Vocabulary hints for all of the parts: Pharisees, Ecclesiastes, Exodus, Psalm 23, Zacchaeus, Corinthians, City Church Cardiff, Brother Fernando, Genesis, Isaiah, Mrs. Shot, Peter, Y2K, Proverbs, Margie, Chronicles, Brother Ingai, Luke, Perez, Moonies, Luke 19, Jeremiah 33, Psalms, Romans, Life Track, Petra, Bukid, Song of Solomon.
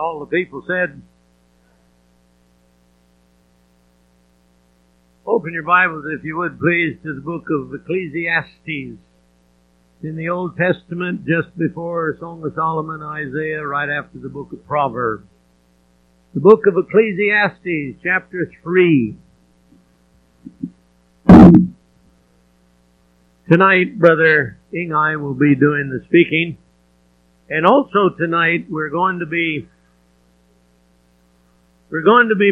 all the people said, open your Bibles, if you would, please, to the book of Ecclesiastes. In the Old Testament, just before Song of Solomon, Isaiah, right after the book of Proverbs. The book of Ecclesiastes, chapter 3. Tonight, Brother Ingai will be doing the speaking. And also tonight, we're going to be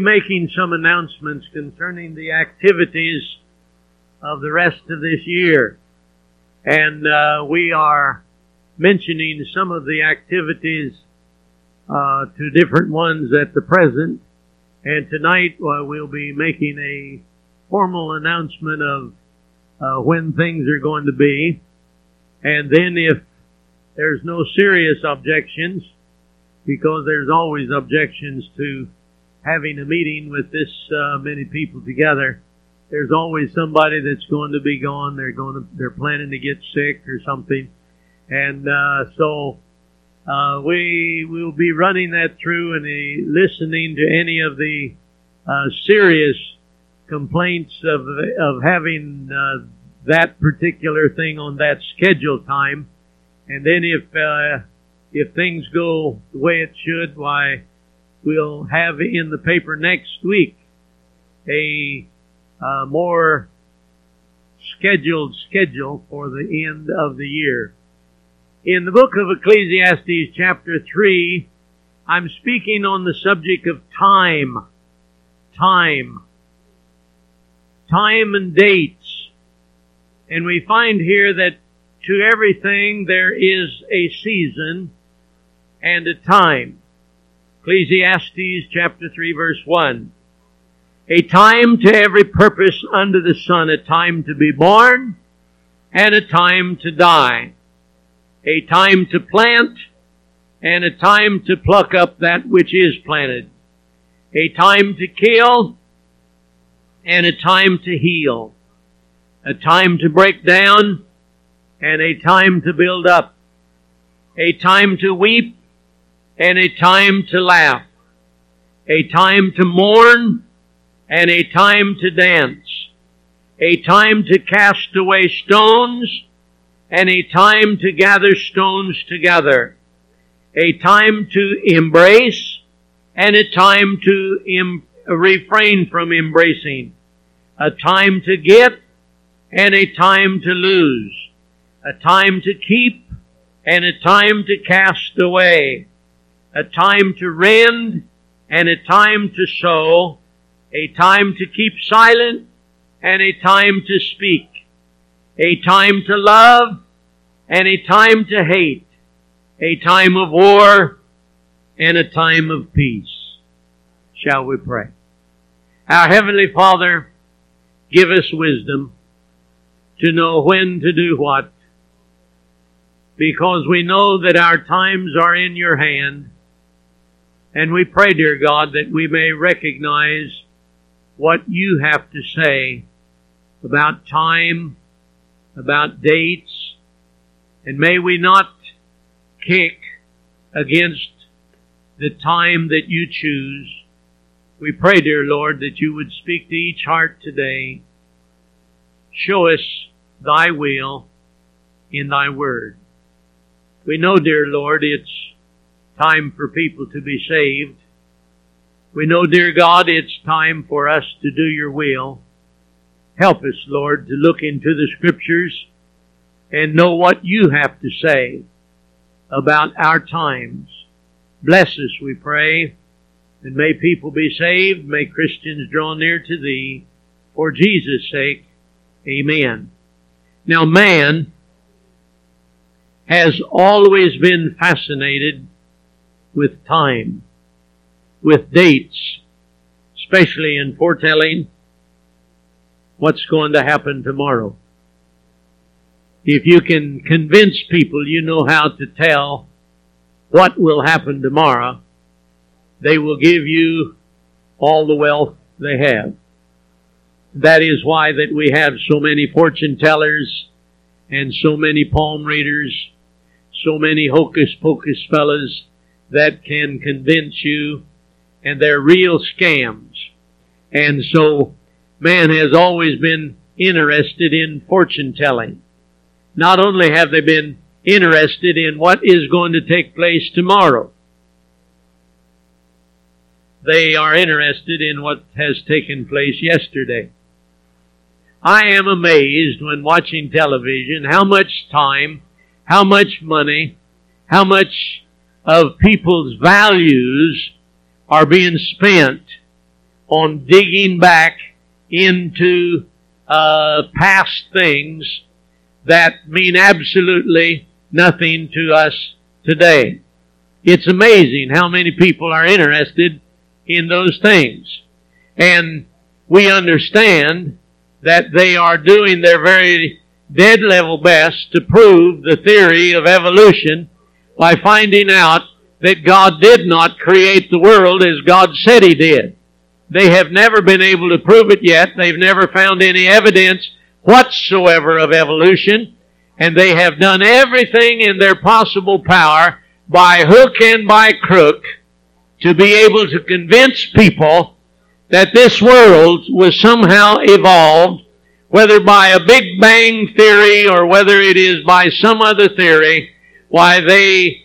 making some announcements concerning the activities of the rest of this year. And we are mentioning some of the activities to different ones at the present. And tonight we'll be making a formal announcement of when things are going to be. And then if there's no serious objections, because there's always objections to having a meeting with this many people together, there's always somebody that's going to be gone. They're planning to get sick or something, and so we will be running that through and listening to any of the serious complaints of having that particular thing on that scheduled time, and then if things go the way it should, why, we'll have in the paper next week a more scheduled schedule for the end of the year. In the book of Ecclesiastes, chapter 3, I'm speaking on the subject of time. Time and dates. And we find here that to everything there is a season and a time. Ecclesiastes chapter 3 verse 1. A time to every purpose under the sun, a time to be born and a time to die, a time to plant and a time to pluck up that which is planted, a time to kill and a time to heal, a time to break down and a time to build up, a time to weep and a time to laugh, a time to mourn, and a time to dance, a time to cast away stones, and a time to gather stones together, a time to embrace, and a time to refrain from embracing, a time to get, and a time to lose, a time to keep, and a time to cast away, a time to rend, and a time to sow, a time to keep silent, and a time to speak, a time to love, and a time to hate, a time of war, and a time of peace. Shall we pray? Our Heavenly Father, give us wisdom to know when to do what, because we know that our times are in your hand. And we pray, dear God, that we may recognize what you have to say about time, about dates, and may we not kick against the time that you choose. We pray, dear Lord, that you would speak to each heart today. Show us thy will in thy word. We know, dear Lord, it's time for people to be saved. We know, dear God, it's time for us to do your will. Help us, Lord, to look into the Scriptures and know what you have to say about our times. Bless us, we pray, and may people be saved. May Christians draw near to thee. For Jesus' sake, amen. Now, man has always been fascinated with time, with dates, especially in foretelling what's going to happen tomorrow. If you can convince people you know how to tell what will happen tomorrow, they will give you all the wealth they have. That is why that we have so many fortune tellers and so many palm readers, so many hocus pocus fellas that can convince you, and they're real scams. And so man has always been interested in fortune-telling. Not only have they been interested in what is going to take place tomorrow, they are interested in what has taken place yesterday. I am amazed when watching television how much time, how much money, how much of people's values are being spent on digging back into past things that mean absolutely nothing to us today. It's amazing how many people are interested in those things. And we understand that they are doing their very dead level best to prove the theory of evolution by finding out that God did not create the world as God said He did. They have never been able to prove it yet. They've never found any evidence whatsoever of evolution. And they have done everything in their possible power by hook and by crook to be able to convince people that this world was somehow evolved, whether by a Big Bang theory or whether it is by some other theory. Why, they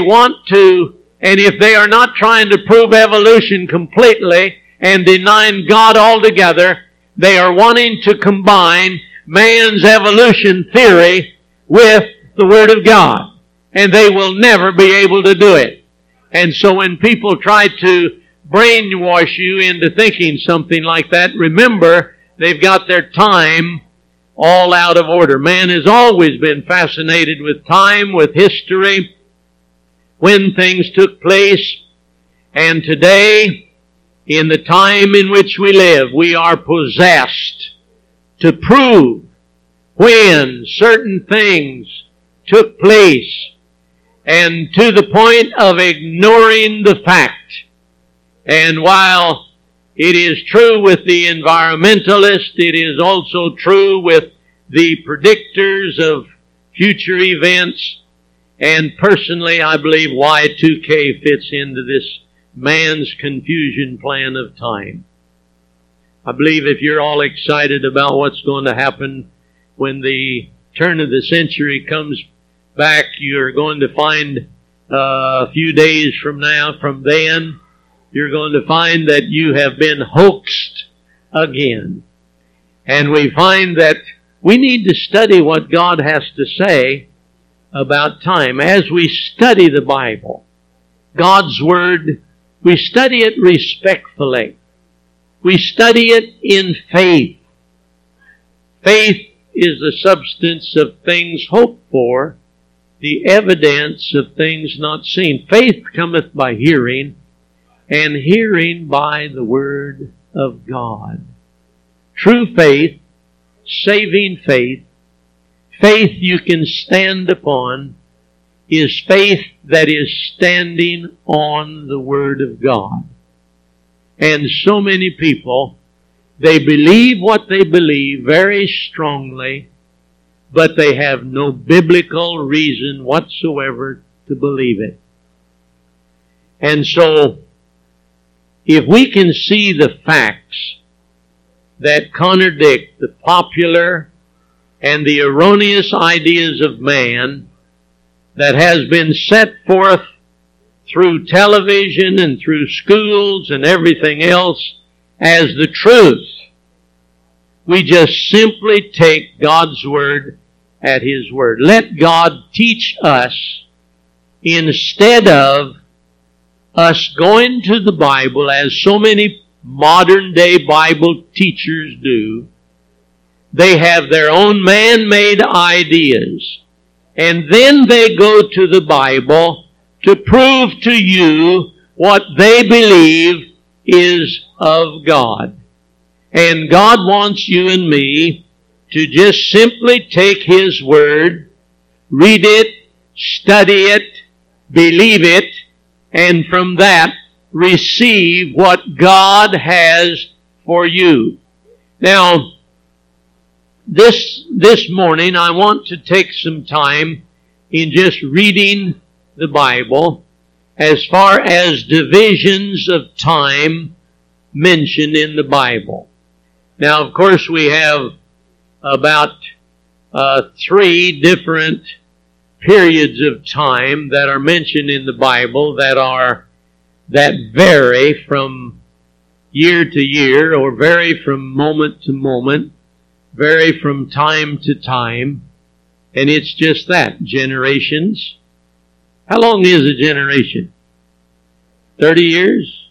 want to, and if they are not trying to prove evolution completely and denying God altogether, they are wanting to combine man's evolution theory with the Word of God. And they will never be able to do it. And so when people try to brainwash you into thinking something like that, remember, they've got their time all out of order. Man has always been fascinated with time, with history, when things took place. And today, in the time in which we live, we are possessed to prove when certain things took place, and to the point of ignoring the fact. And while it is true with the environmentalist, it is also true with the predictors of future events. And personally, I believe Y2K fits into this man's confusion plan of time. I believe if you're all excited about what's going to happen when the turn of the century comes back, you're going to find a few days from now, from then, you're going to find that you have been hoaxed again. And we find that we need to study what God has to say about time. As we study the Bible, God's Word, we study it respectfully. We study it in faith. Faith is the substance of things hoped for, the evidence of things not seen. Faith cometh by hearing, and hearing by the Word of God. True faith, saving faith, faith you can stand upon, is faith that is standing on the Word of God. And so many people, they believe what they believe very strongly, but they have no biblical reason whatsoever to believe it. And so, if we can see the facts that contradict the popular and the erroneous ideas of man that has been set forth through television and through schools and everything else as the truth, we just simply take God's Word at His Word. Let God teach us instead of us going to the Bible, as so many modern-day Bible teachers do. They have their own man-made ideas. And then they go to the Bible to prove to you what they believe is of God. And God wants you and me to just simply take His Word, read it, study it, believe it, and from that receive what God has for you. Now, this morning I want to take some time in just reading the Bible as far as divisions of time mentioned in the Bible. Now, of course, we have about three different periods of time that are mentioned in the Bible that vary from year to year, or vary from moment to moment, vary from time to time, and it's just that, generations. How long is a generation? 30 years?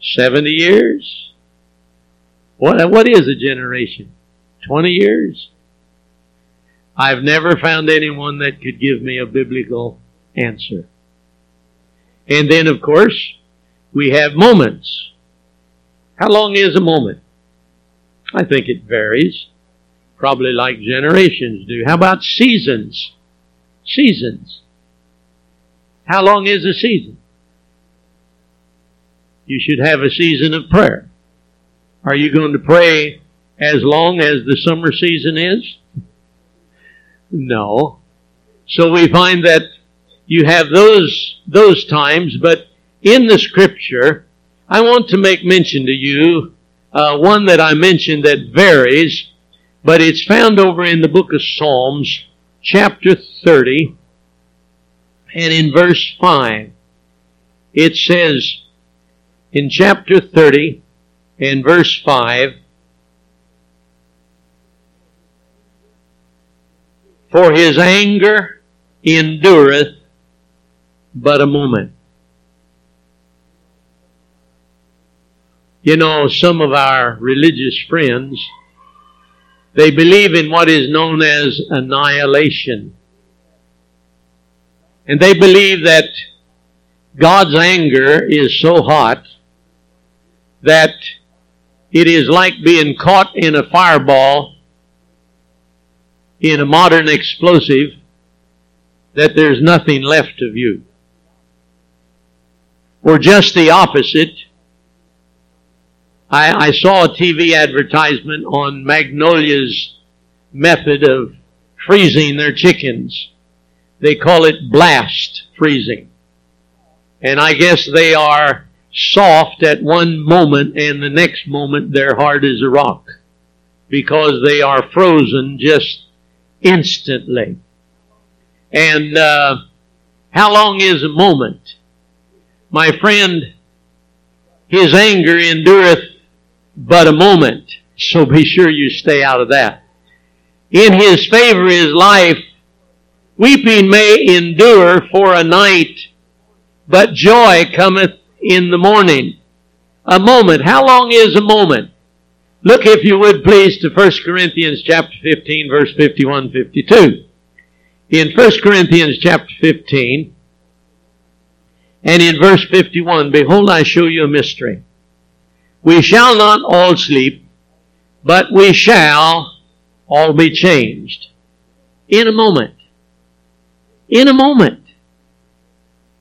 70 years? What is a generation? 20 years? I've never found anyone that could give me a biblical answer. And then, of course, we have moments. How long is a moment? I think it varies, probably like generations do. How about seasons? Seasons. How long is a season? You should have a season of prayer. Are you going to pray as long as the summer season is? No. So we find that you have those times, but in the Scripture, I want to make mention to you one that I mentioned that varies, but it's found over in the book of Psalms, chapter 30. And in verse 5, it says, in chapter 30 and verse 5, "For his anger endureth but a moment." You know, some of our religious friends, they believe in what is known as annihilation. And they believe that God's anger is so hot that it is like being caught in a fireball, in a modern explosive, that there's nothing left of you. Or just the opposite. I saw a TV advertisement on Magnolia's method of freezing their chickens. They call it blast freezing. And I guess they are soft at one moment, and the next moment they're hard as a rock, because they are frozen just instantly. And how long is a moment? My friend, his anger endureth but a moment, so be sure you stay out of that. In his favor is life. Weeping may endure for a night, but joy cometh in the morning. A moment. How long is a moment? Look, if you would please, to 1 Corinthians chapter 15, verse 51, 52. In 1 Corinthians chapter 15, and in verse 51, "Behold, I show you a mystery. We shall not all sleep, but we shall all be changed." In a moment. In a moment,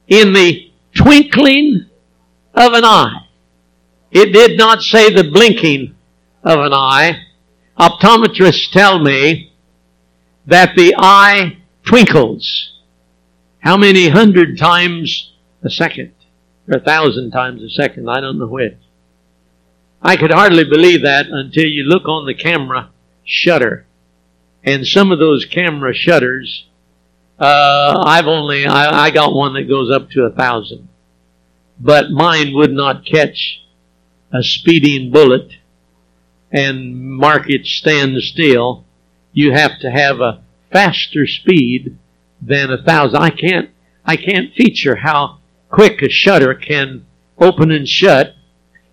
in the twinkling of an eye. It did not say the blinking of an eye. Optometrists tell me that the eye twinkles how many hundred times a second, or 1,000 times a second, I don't know which. I could hardly believe that until you look on the camera shutter. And some of those camera shutters, I got one that goes up to 1,000. But mine would not catch a speeding bullet and mark it stand still. You have to have a faster speed than 1,000. I can't feature how quick a shutter can open and shut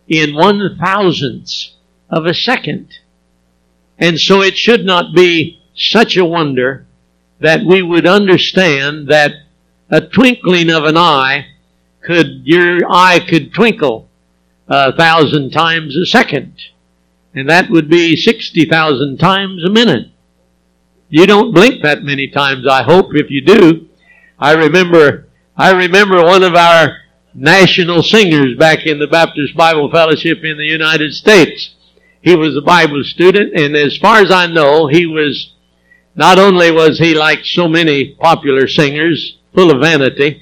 in 1,000ths of a second. And so it should not be such a wonder that we would understand that a twinkling of an eye could twinkle 1,000 times a second. And that would be 60,000 times a minute. You don't blink that many times, I hope. If you do, I remember one of our national singers back in the Baptist Bible Fellowship in the United States. He was a Bible student, and as far as I know, not only was he, like so many popular singers, full of vanity,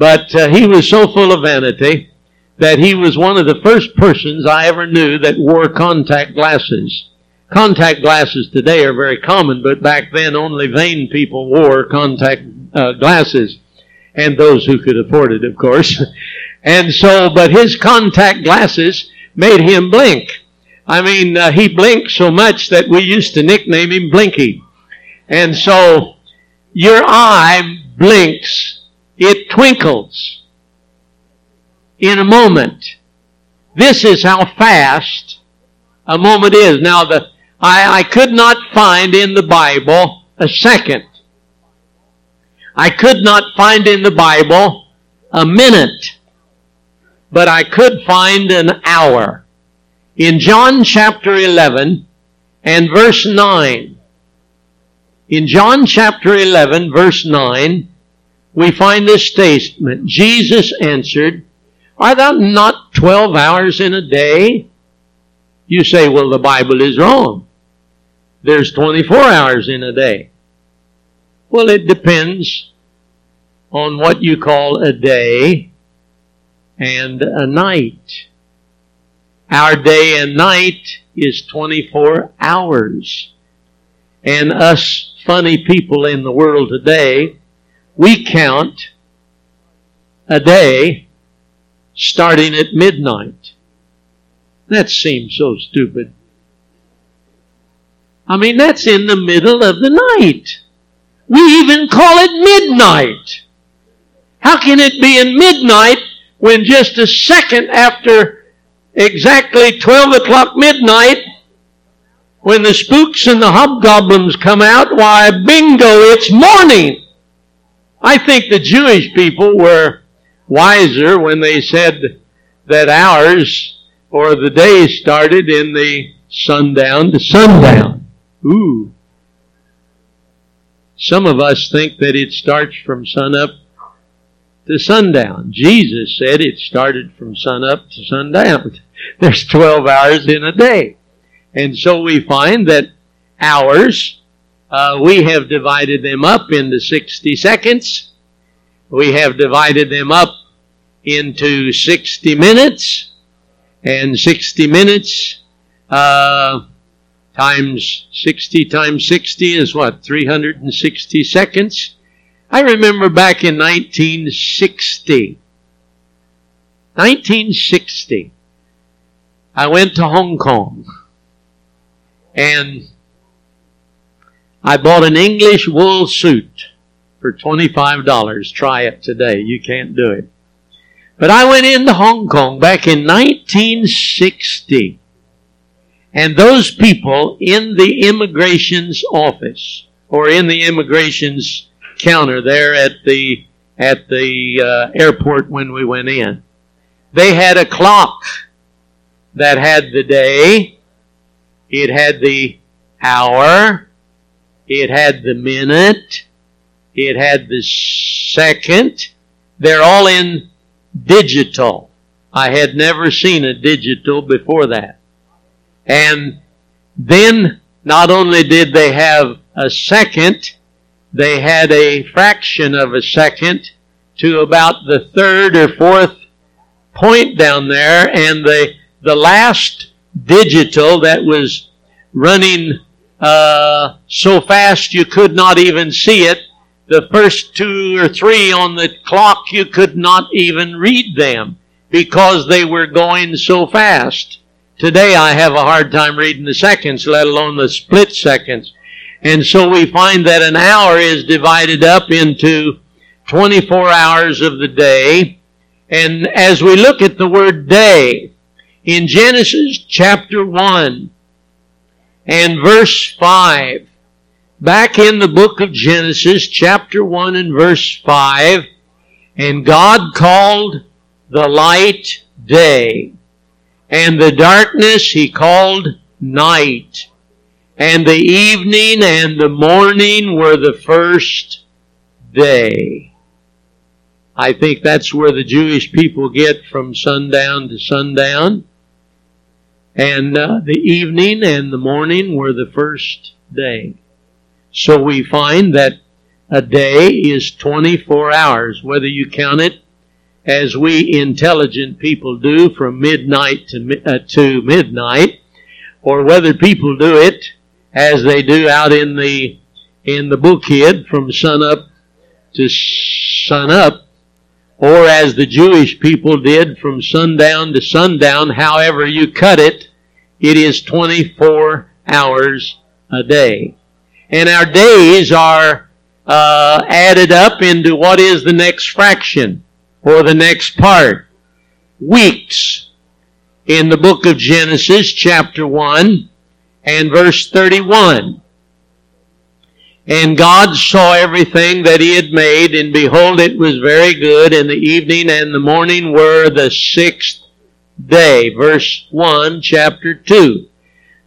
But he was so full of vanity that he was one of the first persons I ever knew that wore contact glasses. Contact glasses today are very common, but back then only vain people wore contact glasses, and those who could afford it, of course. And so, but his contact glasses made him blink. I mean, he blinked so much that we used to nickname him Blinky. And so, your eye blinks, it twinkles in a moment. This is how fast a moment is. Now, I could not find in the Bible a second. I could not find in the Bible a minute. But I could find an hour. In John chapter 11 and verse 9, in John chapter 11, verse 9, we find this statement. Jesus answered, "Art thou not 12 hours in a day?" You say, well, the Bible is wrong. There's 24 hours in a day. Well, it depends on what you call a day and a night. Our day and night is 24 hours. And us funny people in the world today, we count a day starting at midnight. That seems so stupid. I mean, that's in the middle of the night. We even call it midnight. How can it be in midnight when just a second after exactly 12 o'clock midnight, when the spooks and the hobgoblins come out, why, bingo, it's morning. I think the Jewish people were wiser when they said that ours, or the day, started in the sundown to sundown. Ooh. Some of us think that it starts from sunup to sundown. Jesus said it started from sunup to sundown. There's 12 hours in a day. And so we find that hours, we have divided them up into 60 seconds. We have divided them up into 60 minutes. And 60 minutes times 60 times 60 is what? 360 seconds. I remember back in 1960, I went to Hong Kong. And I bought an English wool suit for $25. Try it today. You can't do it. But I went into Hong Kong back in 1960. And those people in the immigration's office, or in the immigration's counter there at the airport when we went in, they had a clock that had the day, it had the hour, it had the minute, it had the second. They're all in digital. I had never seen a digital before that. And then not only did they have a second, they had a fraction of a second to about the third or fourth point down there. And the last digital that was running so fast you could not even see it. The first two or three on the clock, you could not even read them because they were going so fast. Today I have a hard time reading the seconds, let alone the split seconds. And so we find that an hour is divided up into 24 hours of the day. And as we look at the word day, in Genesis chapter 1 and verse 5, back in the book of Genesis chapter 1 and verse 5, and God called the light day, and the darkness he called night, and the evening and the morning were the first day. I think that's where the Jewish people get from sundown to sundown. And the evening and the morning were the first day. So we find that a day is 24 hours, whether you count it as we intelligent people do from midnight to midnight, or whether people do it as they do out in the Bukid from sun up to sun up, or as the Jewish people did from sundown to sundown. However you cut it, it is 24 hours a day. And our days are added up into what is the next fraction or the next part. Weeks. In the book of Genesis, chapter 1 and verse 31. And God saw everything that he had made, and behold, it was very good, and the evening and the morning were the sixth day. Verse 1, chapter 2.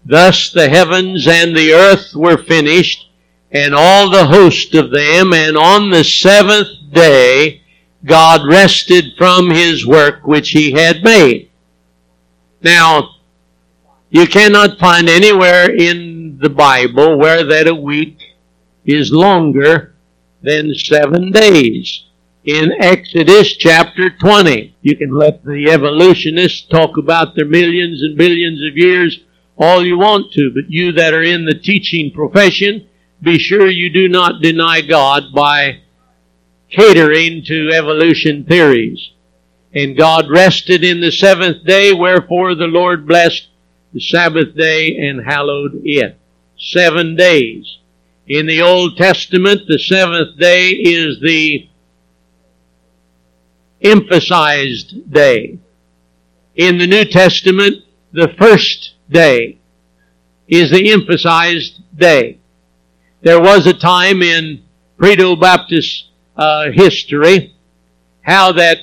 Thus the heavens and the earth were finished, and all the host of them, and on the seventh day God rested from his work which he had made. Now, you cannot find anywhere in the Bible where that a week is longer than 7 days. In Exodus chapter 20, you can let the evolutionists talk about their millions and billions of years all you want to, but you that are in the teaching profession, be sure you do not deny God by catering to evolution theories. And God rested in the seventh day, wherefore the Lord blessed the Sabbath day and hallowed it. 7 days. In the Old Testament, the seventh day is the emphasized day. In the New Testament, the first day is the emphasized day. There was a time in Proto-Baptist history how that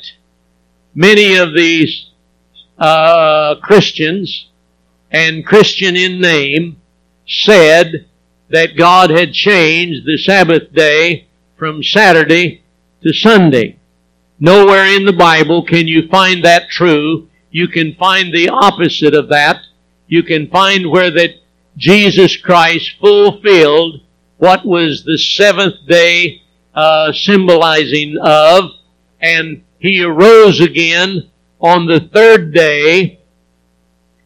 many of these Christians, and Christian in name, said that God had changed the Sabbath day from Saturday to Sunday. Nowhere in the Bible can you find that true. You can find the opposite of that. You can find where that Jesus Christ fulfilled what was the seventh day symbolizing of, and he arose again on the third day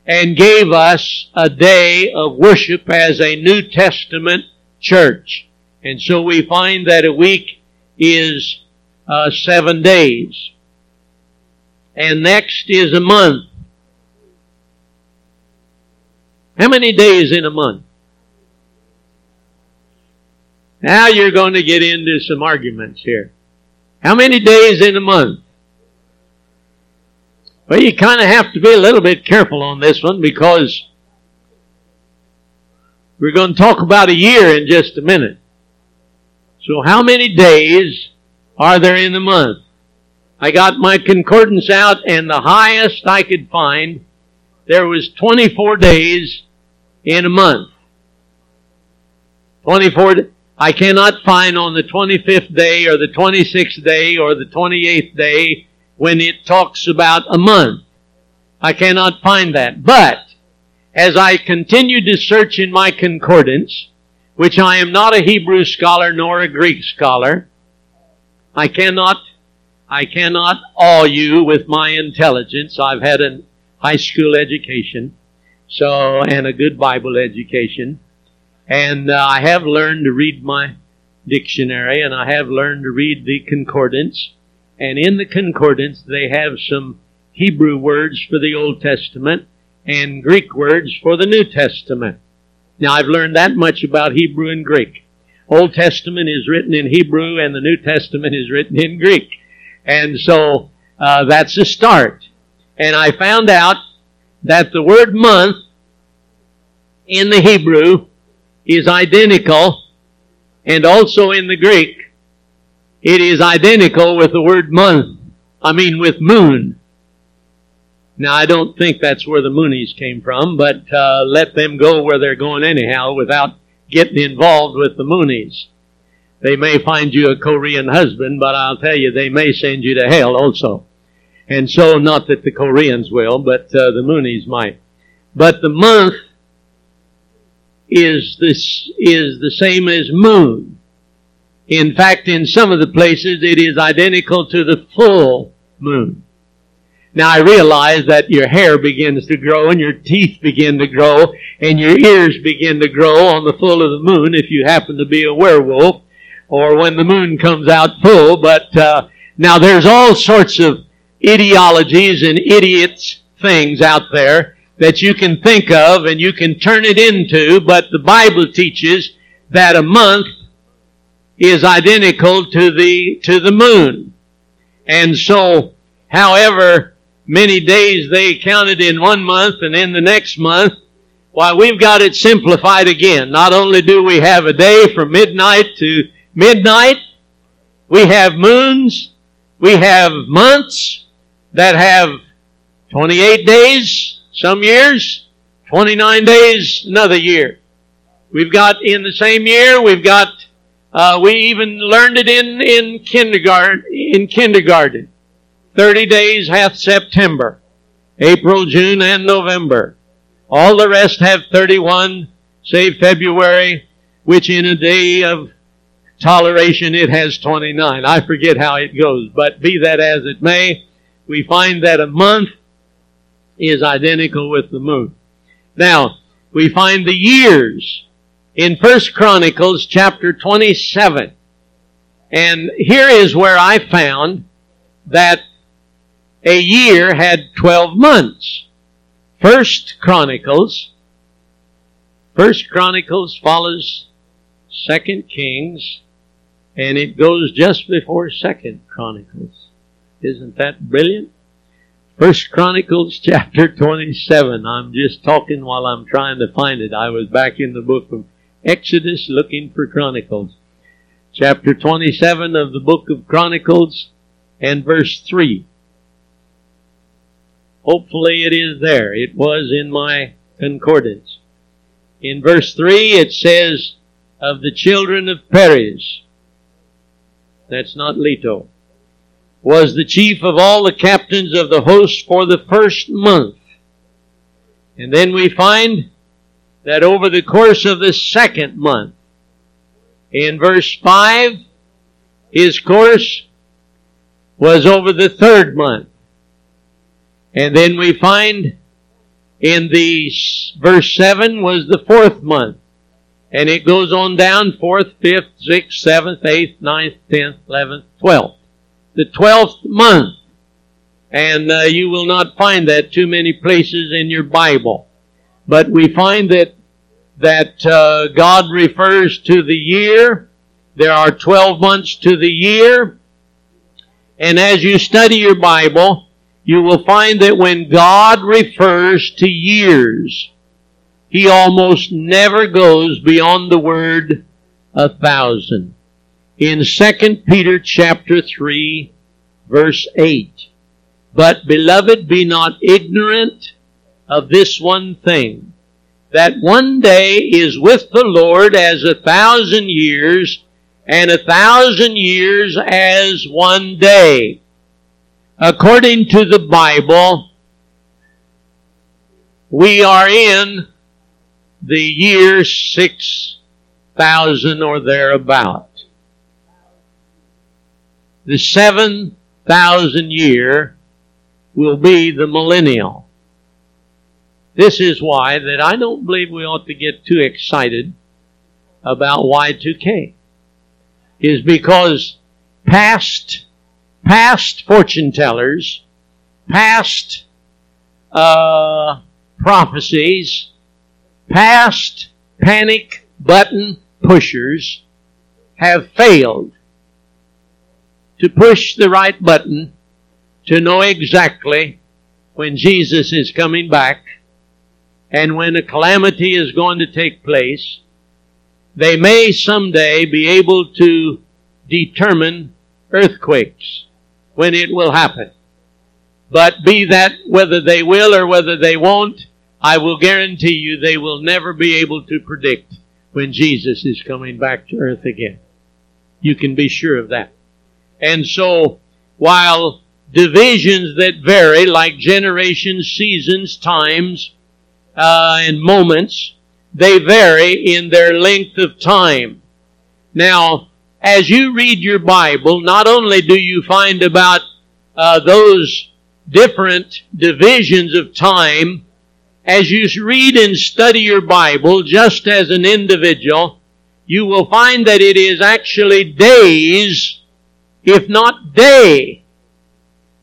and gave us a day of worship as a New Testament church. And so we find that a week is 7 days. And next is a month. How many days in a month? Now you're going to get into some arguments here. How many days in a month? Well, you kind of have to be a little bit careful on this one, because we're going to talk about a year in just a minute. So how many days are there in the month? I got my concordance out, and the highest I could find, there was 24 days in a month. 24. I cannot find on the 25th day or the 26th day or the 28th day when it talks about a month. I cannot find that. But as I continued to search in my concordance, which I am not a Hebrew scholar nor a Greek scholar, I cannot awe you with my intelligence. I've had a high school education, and a good Bible education. And I have learned to read my dictionary, and I have learned to read the concordance. And in the concordance, they have some Hebrew words for the Old Testament and Greek words for the New Testament. Now, I've learned that much about Hebrew and Greek. Old Testament is written in Hebrew, and the New Testament is written in Greek. And so that's a start. And I found out that the word month in the Hebrew is identical, and also in the Greek, it is identical with the word with moon. Now, I don't think that's where the Moonies came from, but let them go where they're going anyhow without getting involved with the Moonies. They may find you a Korean husband, but I'll tell you, they may send you to hell also. And so, not that the Koreans will, but the Moonies might. But the month is the same as moon. In fact, in some of the places, it is identical to the full moon. Now I realize that your hair begins to grow and your teeth begin to grow and your ears begin to grow on the full of the moon if you happen to be a werewolf or when the moon comes out full. But now there's all sorts of ideologies and idiots things out there that you can think of and you can turn it into, but the Bible teaches that a month is identical to the moon. And so, however many days they counted in one month and in the next month, why, we've got it simplified again. Not only do we have a day from midnight to midnight, we have moons, we have months that have 28 days some years, 29 days another year. We've got in the same year, we've got, we even learned it in kindergarten. 30 days hath September, April, June, and November. All the rest have 31, save February, which in a day of toleration it has 29. I forget how it goes, but be that as it may, we find that a month is identical with the moon. Now, we find the years in 1 Chronicles chapter 27. And here is where I found that a year had 12 months. 1 Chronicles follows 2 Kings, and it goes just before 2 Chronicles. Isn't that brilliant? 1 Chronicles chapter 27. I'm just talking while I'm trying to find it. I was back in the book of Exodus looking for Chronicles. Chapter 27 of the book of Chronicles and verse 3. Hopefully it is there. It was in my concordance. In verse 3 it says, of the children of Perez, that's not Leto, was the chief of all the captains of the host for the first month. And then we find that over the course of the second month, in verse 5, his course was over the third month. And then we find in the verse 7 was the fourth month. And it goes on down, 4th, 5th, 6th, 7th, 8th, 9th, 10th, 11th, 12th. The 12th month. And you will not find that too many places in your Bible. But we find that God refers to the year. There are 12 months to the year. And as you study your Bible, you will find that when God refers to years, He almost never goes beyond the word 1,000. In 2 Peter chapter 3, verse 8, but beloved, be not ignorant of this one thing, that one day is with the Lord as 1,000 years, and 1,000 years as one day. According to the Bible, we are in the year 6,000 or thereabout. The 7,000 year will be the millennial. This is why that I don't believe we ought to get too excited about Y2K. Is because past fortune tellers, past prophecies, past panic button pushers have failed to push the right button to know exactly when Jesus is coming back and when a calamity is going to take place. They may someday be able to determine earthquakes when it will happen. But be that whether they will or whether they won't, I will guarantee you they will never be able to predict when Jesus is coming back to earth again. You can be sure of that. And so, while divisions that vary, like generations, seasons, times, and moments, they vary in their length of time. Now, as you read your Bible, not only do you find about those different divisions of time, as you read and study your Bible, just as an individual, you will find that it is actually days, if not day,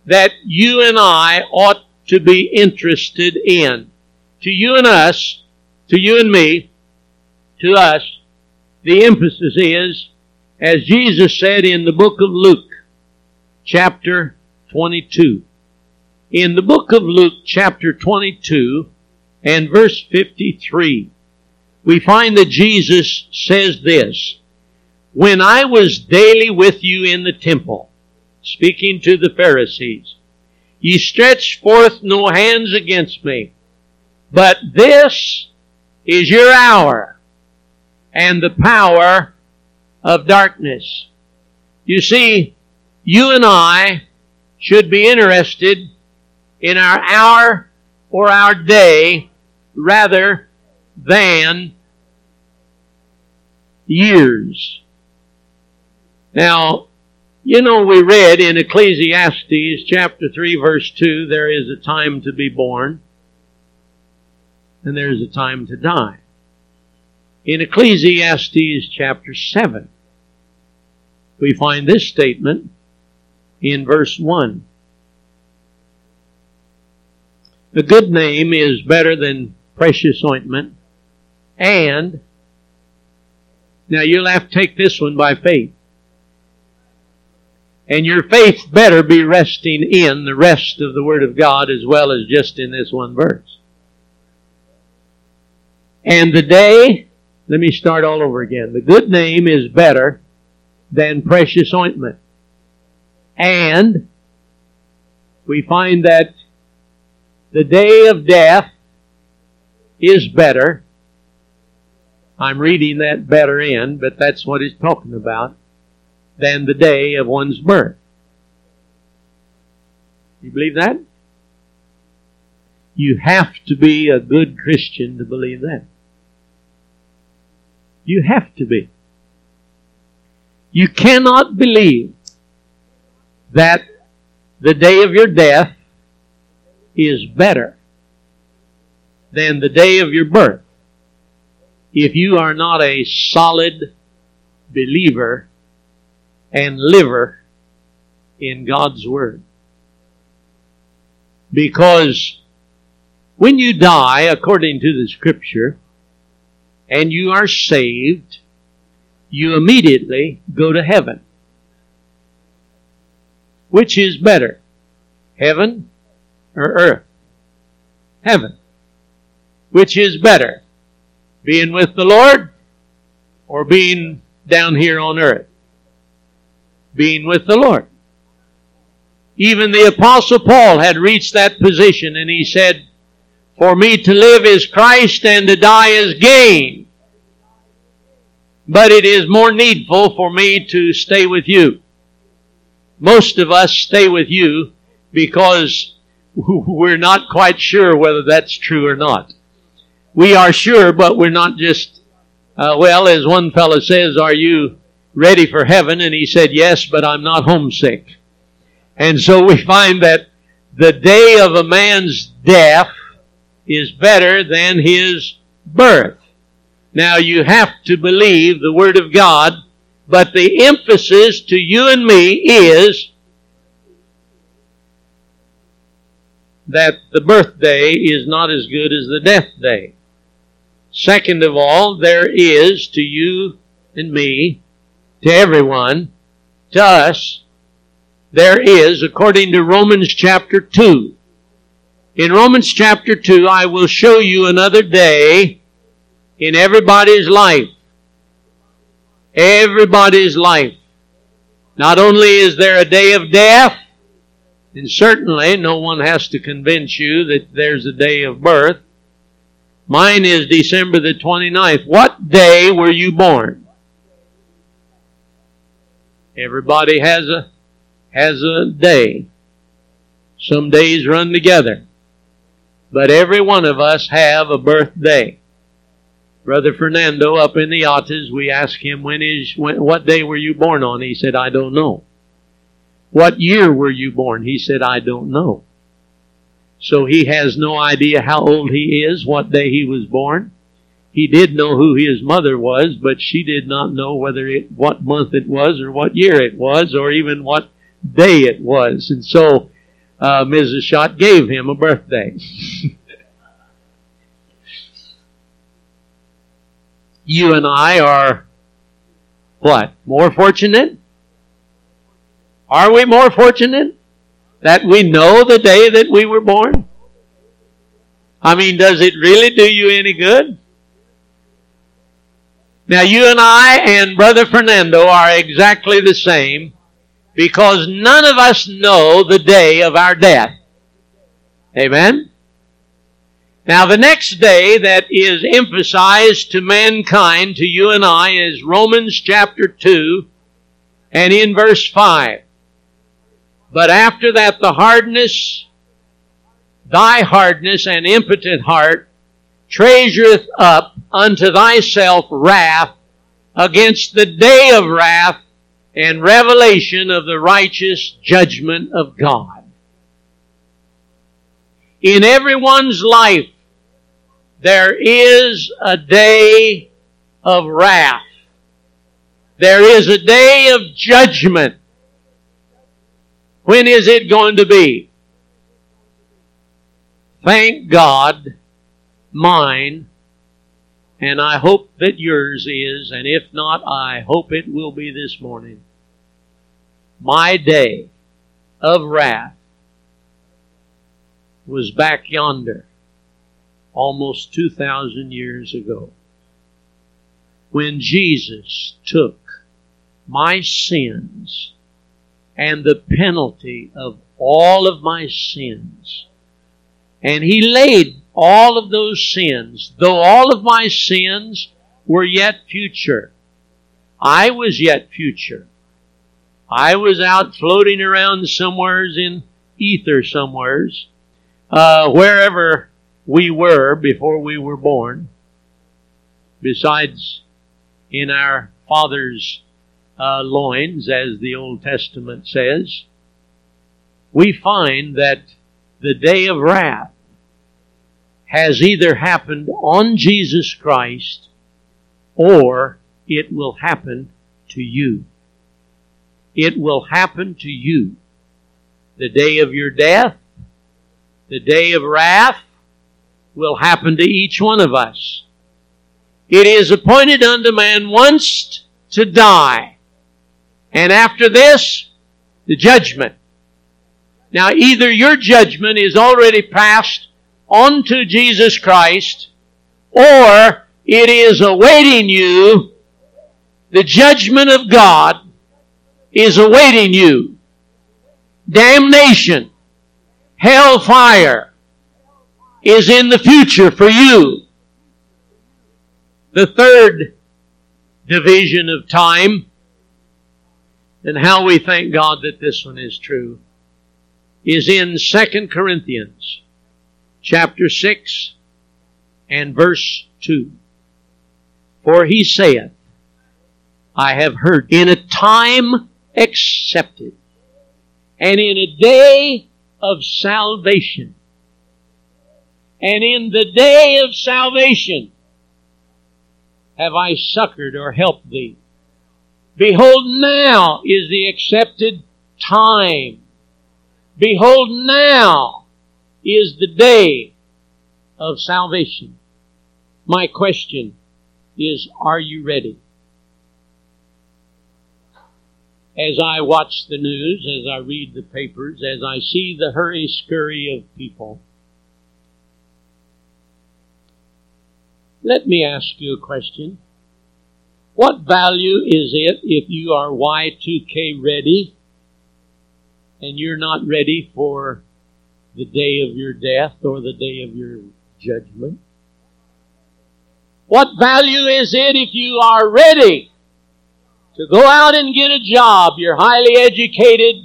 that you and I ought to be interested in. To you and us, to you and me, to us, the emphasis is, as Jesus said in the book of Luke, chapter 22. In the book of Luke, chapter 22, and verse 53, we find that Jesus says this, "When I was daily with you in the temple," speaking to the Pharisees, "ye stretched forth no hands against me, but this is your hour and the power of darkness." You see, you and I should be interested in our hour or our day rather than years. Now, you know, we read in Ecclesiastes chapter 3 verse 2, there is a time to be born and there is a time to die. In Ecclesiastes chapter 7, we find this statement in verse 1. "A good name is better than precious ointment, and," now you'll have to take this one by faith, "and your faith better be resting in the rest of the Word of God as well as just in this one verse. And the day," let me start all over again, "the good name is better than precious ointment." And we find that the day of death is better. I'm reading that "better" in, but that's what it's talking about, than the day of one's birth. You believe that? You have to be a good Christian to believe that. You have to be. You cannot believe that the day of your death is better than the day of your birth if you are not a solid believer and liver in God's Word. Because when you die, according to the Scripture, and you are saved, you immediately go to heaven. Which is better, heaven or earth? Heaven. Which is better, being with the Lord or being down here on earth? Being with the Lord. Even the Apostle Paul had reached that position, and he said, "For me to live is Christ and to die is gain. But it is more needful for me to stay with you." Most of us stay with you because we're not quite sure whether that's true or not. We are sure, but we're not just, well, as one fellow says, "Are you ready for heaven?" And he said, "Yes, but I'm not homesick." And so we find that the day of a man's death is better than his birth. Now, you have to believe the Word of God, but the emphasis to you and me is that the birthday is not as good as the death day. Second of all, there is to you and me, to everyone, to us, there is, according to Romans chapter 2. In Romans chapter 2, I will show you another day in everybody's life. Everybody's life. Not only is there a day of death, and certainly no one has to convince you that there's a day of birth. Mine is December the 29th. What day were you born? Everybody has a day. Some days run together. But every one of us have a birthday. Brother Fernando up in the Otters, we asked him, what day were you born on? He said, "I don't know." What year were you born? He said, I don't know. So he has no idea how old he is, what day he was born. He did know who his mother was, but she did not know whether what month it was or what year it was or even what day it was. And so Mrs. Shot gave him a birthday. You and I are what? More fortunate? Are we more fortunate that we know the day that we were born? I mean, does it really do you any good? Now, you and I and Brother Fernando are exactly the same because none of us know the day of our death. Amen? Now, the next day that is emphasized to mankind, to you and I, is Romans chapter 2 and in verse 5. But after that, thy hardness and impotent heart treasureth up unto thyself wrath against the day of wrath and revelation of the righteous judgment of God. In everyone's life, there is a day of wrath. There is a day of judgment. When is it going to be? Thank God, mine, and I hope that yours is, and if not, I hope it will be this morning. My day of wrath was back yonder almost 2,000 years ago when Jesus took my sins and the penalty of all of my sins. And he laid all of those sins, though all of my sins were yet future. I was yet future. I was out floating around somewheres in ether somewheres, wherever we were before we were born, besides in our Father's loins, as the Old Testament says, we find that the day of wrath has either happened on Jesus Christ or it will happen to you. It will happen to you. The day of your death, the day of wrath will happen to each one of us. It is appointed unto man once to die, and after this, the judgment. Now, either your judgment is already passed on to Jesus Christ, or it is awaiting you. The judgment of God is awaiting you. Damnation, hellfire is in the future for you. The third division of time, and how we thank God that this one is true, is in 2 Corinthians chapter 6 and verse 2. For he saith, I have heard, in a time accepted, and in a day of salvation. And in the day of salvation have I succored or helped thee. Behold, now is the accepted time. Behold, now is the day of salvation. My question is, are you ready? As I watch the news, as I read the papers, as I see the hurry-scurry of people, let me ask you a question. What value is it if you are Y2K ready and you're not ready for the day of your death or the day of your judgment? What value is it if you are ready to go out and get a job? You're highly educated.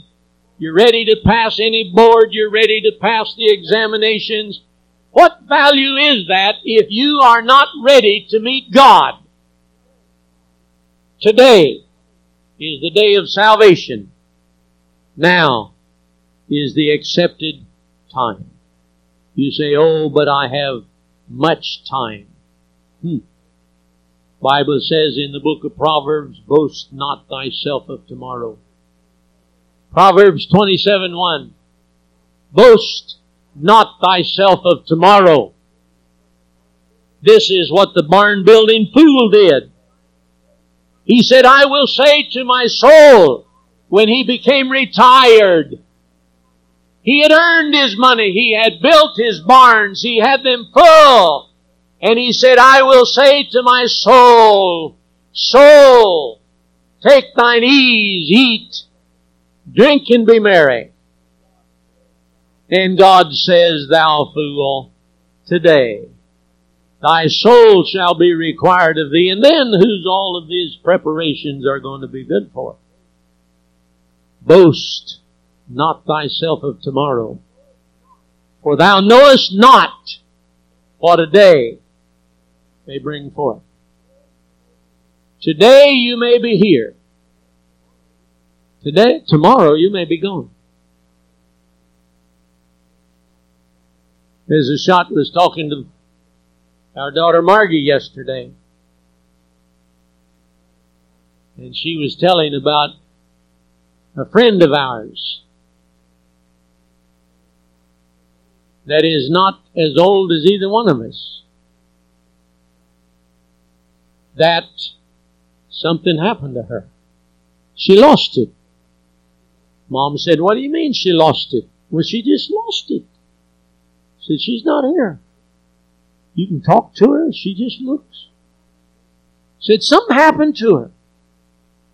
You're ready to pass any board. You're ready to pass the examinations. What value is that if you are not ready to meet God? Today is the day of salvation. Now is the accepted time. You say, oh, but I have much time. Bible says in the book of Proverbs, boast not thyself of tomorrow. Proverbs 27:1. Boast not thyself of tomorrow. This is what the barn building fool did. He said, I will say to my soul, when he became retired, he had earned his money, he had built his barns, he had them full. And he said, I will say to my soul, soul, take thine ease, eat, drink and be merry. And God says, thou fool, today thy soul shall be required of thee. And then whose all of these preparations are going to be good for? Boast not thyself of tomorrow, for thou knowest not what a day may bring forth. Today you may be here. Today, tomorrow you may be gone. Mrs. Shot was talking to our daughter Margie yesterday, and she was telling about a friend of ours that is not as old as either one of us, that something happened to her. She lost it. Mom said, what do you mean she lost it? Well, she just lost it. Said, she's not here. You can talk to her. She just looks. Said, something happened to her.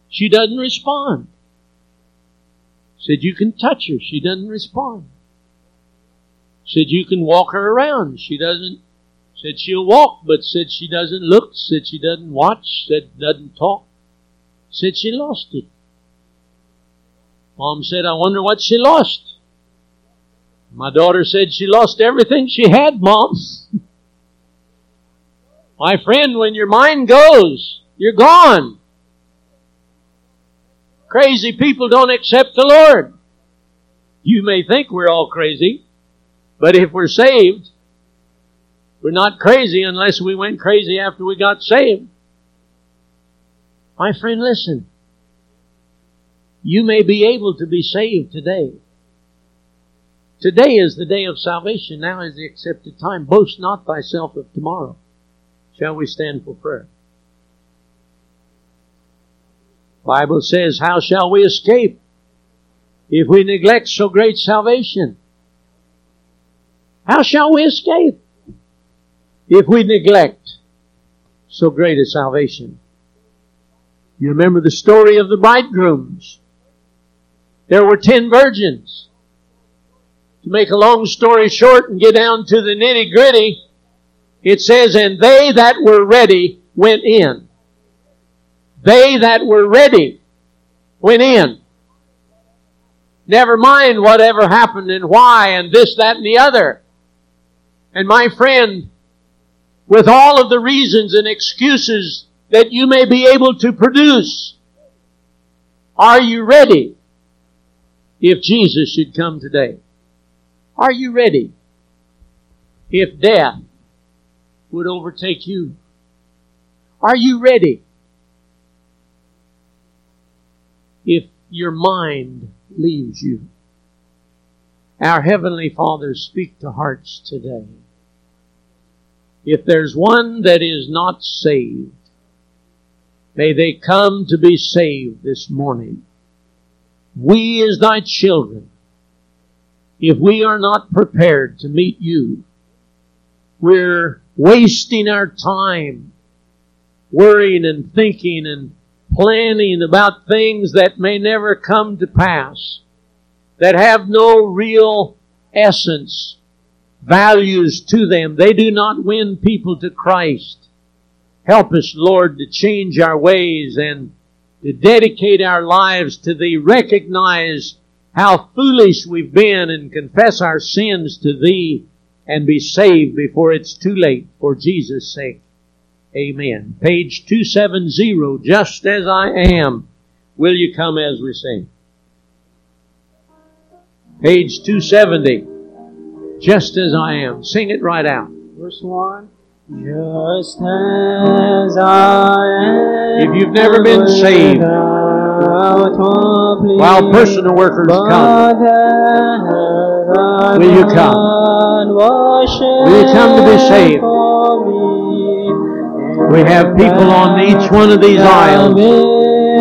She doesn't respond. Said, you can touch her. She doesn't respond. Said, you can walk her around. She doesn't. Said, she'll walk, but said, she doesn't look. Said, she doesn't watch. Said, doesn't talk. Said, she lost it. Mom said, I wonder what she lost. My daughter said, she lost everything she had, Mom. My friend, when your mind goes, you're gone. Crazy people don't accept the Lord. You may think we're all crazy, but if we're saved, we're not crazy unless we went crazy after we got saved. My friend, listen. You may be able to be saved today. Today is the day of salvation. Now is the accepted time. Boast not thyself of tomorrow. Shall we stand for prayer? The Bible says, how shall we escape if we neglect so great salvation? How shall we escape if we neglect so great a salvation? You remember the story of the bridegrooms. There were 10 virgins. To make a long story short and get down to the nitty-gritty, it says, and they that were ready went in. They that were ready went in. Never mind whatever happened and why and this, that, and the other. And my friend, with all of the reasons and excuses that you may be able to produce, are you ready if Jesus should come today? Are you ready if death would overtake you? Are you ready if your mind leaves you? Our Heavenly Father, speak to hearts today. If there's one that is not saved, may they come to be saved this morning. We as thy children, if we are not prepared to meet you, we're wasting our time worrying and thinking and planning about things that may never come to pass, that have no real essence, values to them. They do not win people to Christ. Help us, Lord, to change our ways and to dedicate our lives to Thee. Recognize how foolish we've been and confess our sins to Thee and be saved before it's too late, for Jesus' sake. Amen. Page 270, Just As I Am. Will you come as we sing? Page 270. Just as I am. Sing it right out. Verse 1. Just as I am. If you've never been saved, while personal workers come, will you come? Will you come to be saved? We have people on each one of these aisles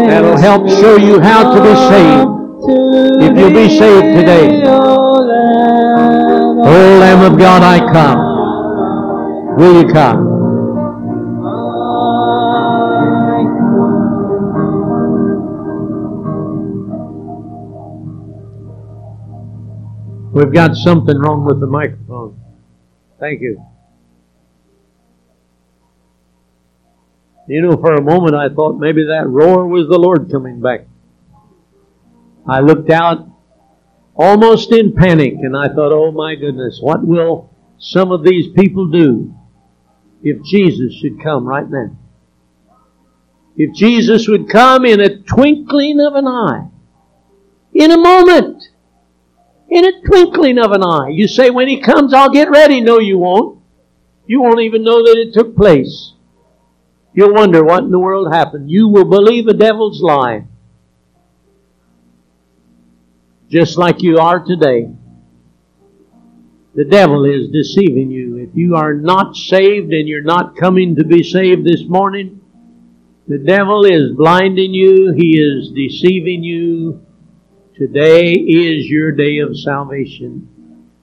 that'll help show you how to be saved. If you'll be saved today, O Lamb of God, I come. Will you come? We've got something wrong with the microphone. Thank you. You know, for a moment I thought maybe that roar was the Lord coming back. I looked out almost in panic and I thought, oh my goodness, what will some of these people do if Jesus should come right now? If Jesus would come in a twinkling of an eye, in a moment, in a twinkling of an eye. You say, when He comes, I'll get ready. No, you won't. You won't even know that it took place. You'll wonder what in the world happened. You will believe a devil's lie. Just like you are today. The devil is deceiving you. If you are not saved and you're not coming to be saved this morning, the devil is blinding you. He is deceiving you. Today is your day of salvation.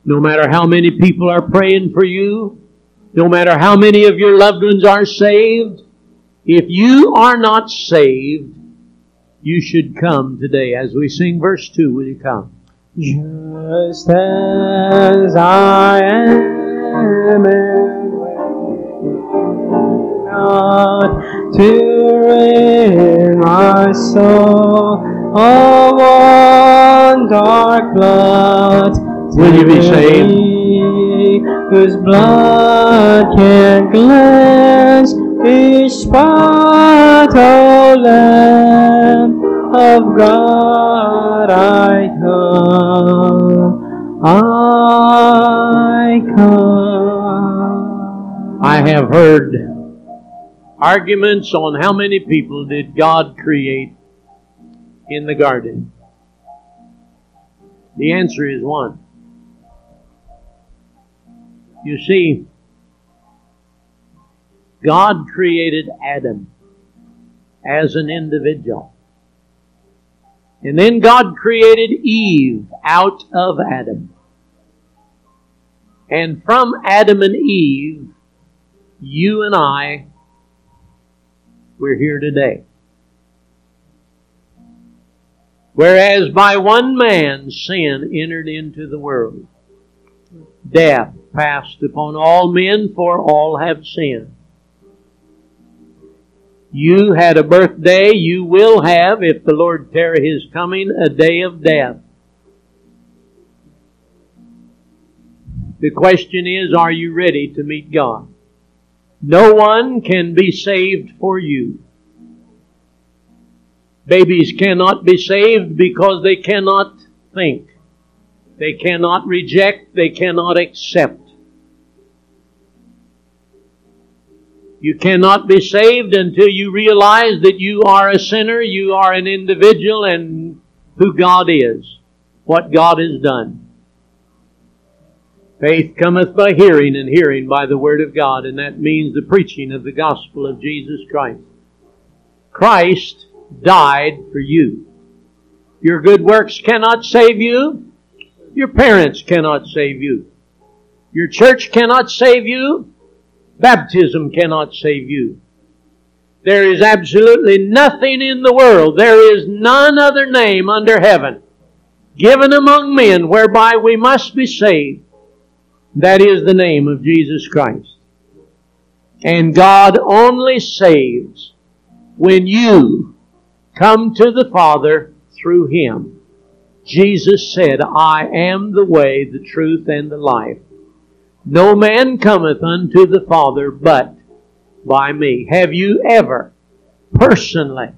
No matter how many people are praying for you, no matter how many of your loved ones are saved, if you are not saved, you should come today. As we sing verse 2, will you come? Just as I am, not to reign my soul. Oh, one dark blood. Will you be saved? Whose blood can cleanse each spot, O Lamb of God, I come. I come. I have heard arguments on how many people did God create in the garden. The answer is one. You see, God created Adam as an individual. And then God created Eve out of Adam. And from Adam and Eve, you and I, we're here today. Whereas by one man sin entered into the world. Death passed upon all men, for all have sinned. You had a birthday, you will have, if the Lord tarry His coming, a day of death. The question is, are you ready to meet God? No one can be saved for you. Babies cannot be saved because they cannot think. They cannot reject. They cannot accept. You cannot be saved until you realize that you are a sinner, you are an individual, and who God is, what God has done. Faith cometh by hearing, and hearing by the Word of God, and that means the preaching of the gospel of Jesus Christ. Christ died for you. Your good works cannot save you. Your parents cannot save you. Your church cannot save you. Baptism cannot save you. There is absolutely nothing in the world. There is none other name under heaven given among men whereby we must be saved. That is the name of Jesus Christ. And God only saves when you come to the Father through Him. Jesus said, I am the way, the truth, and the life. No man cometh unto the Father but by me. Have you ever, personally,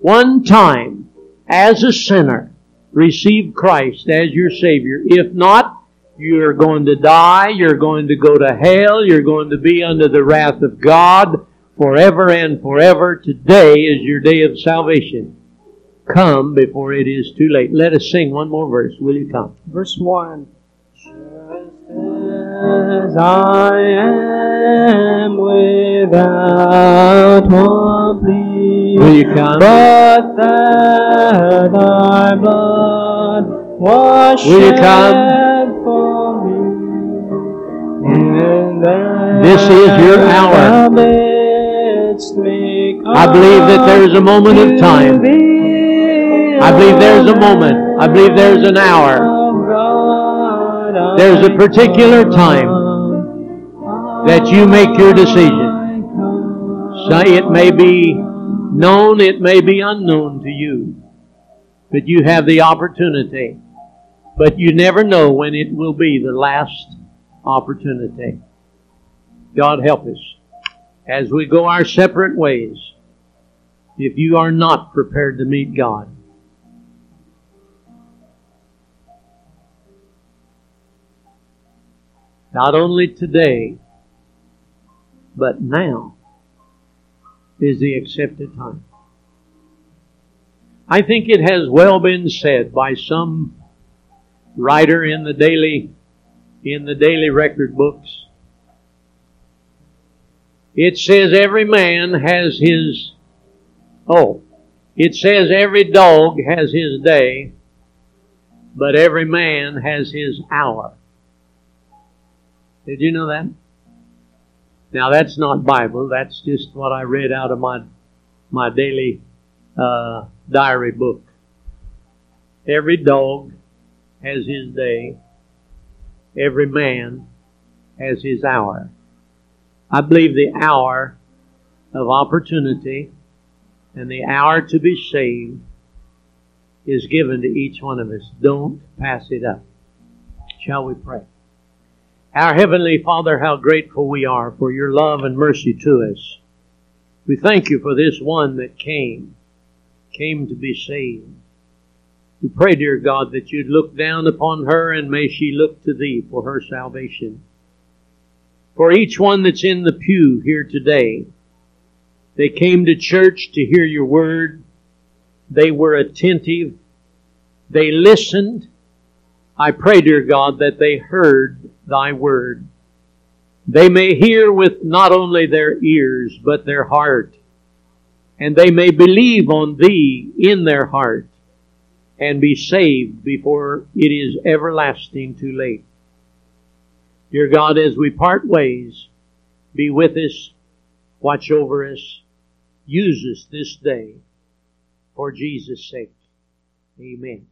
one time, as a sinner, receive Christ as your Savior. If not, you're going to die, you're going to go to hell, you're going to be under the wrath of God forever and forever. Today is your day of salvation. Come before it is too late. Let us sing one more verse. Will you come? Verse 1. Just as I am without one plea, will you come? But that thy blood was shed for me, and that this is your hour. I believe that there is a moment of time. I believe there is a moment. I believe there is an hour. There's a particular time that you make your decision. So it may be known, it may be unknown to you, but you have the opportunity. But you never know when it will be the last opportunity. God help us as we go our separate ways. If you are not prepared to meet God, not only today, but now is the accepted time. I think it has well been said by some writer in the daily record books. It says every dog has his day, but every man has his hour. Did you know that? Now that's not Bible. That's just what I read out of my daily diary book. Every dog has his day. Every man has his hour. I believe the hour of opportunity and the hour to be saved is given to each one of us. Don't pass it up. Shall we pray? Our Heavenly Father, how grateful we are for your love and mercy to us. We thank you for this one that came to be saved. We pray, dear God, that you'd look down upon her and may she look to thee for her salvation. For each one that's in the pew here today, they came to church to hear your word. They were attentive. They listened. I pray, dear God, that they heard thy word. They may hear with not only their ears, but their heart. And they may believe on thee in their heart and be saved before it is everlasting too late. Dear God, as we part ways, be with us, watch over us, use us this day for Jesus' sake. Amen.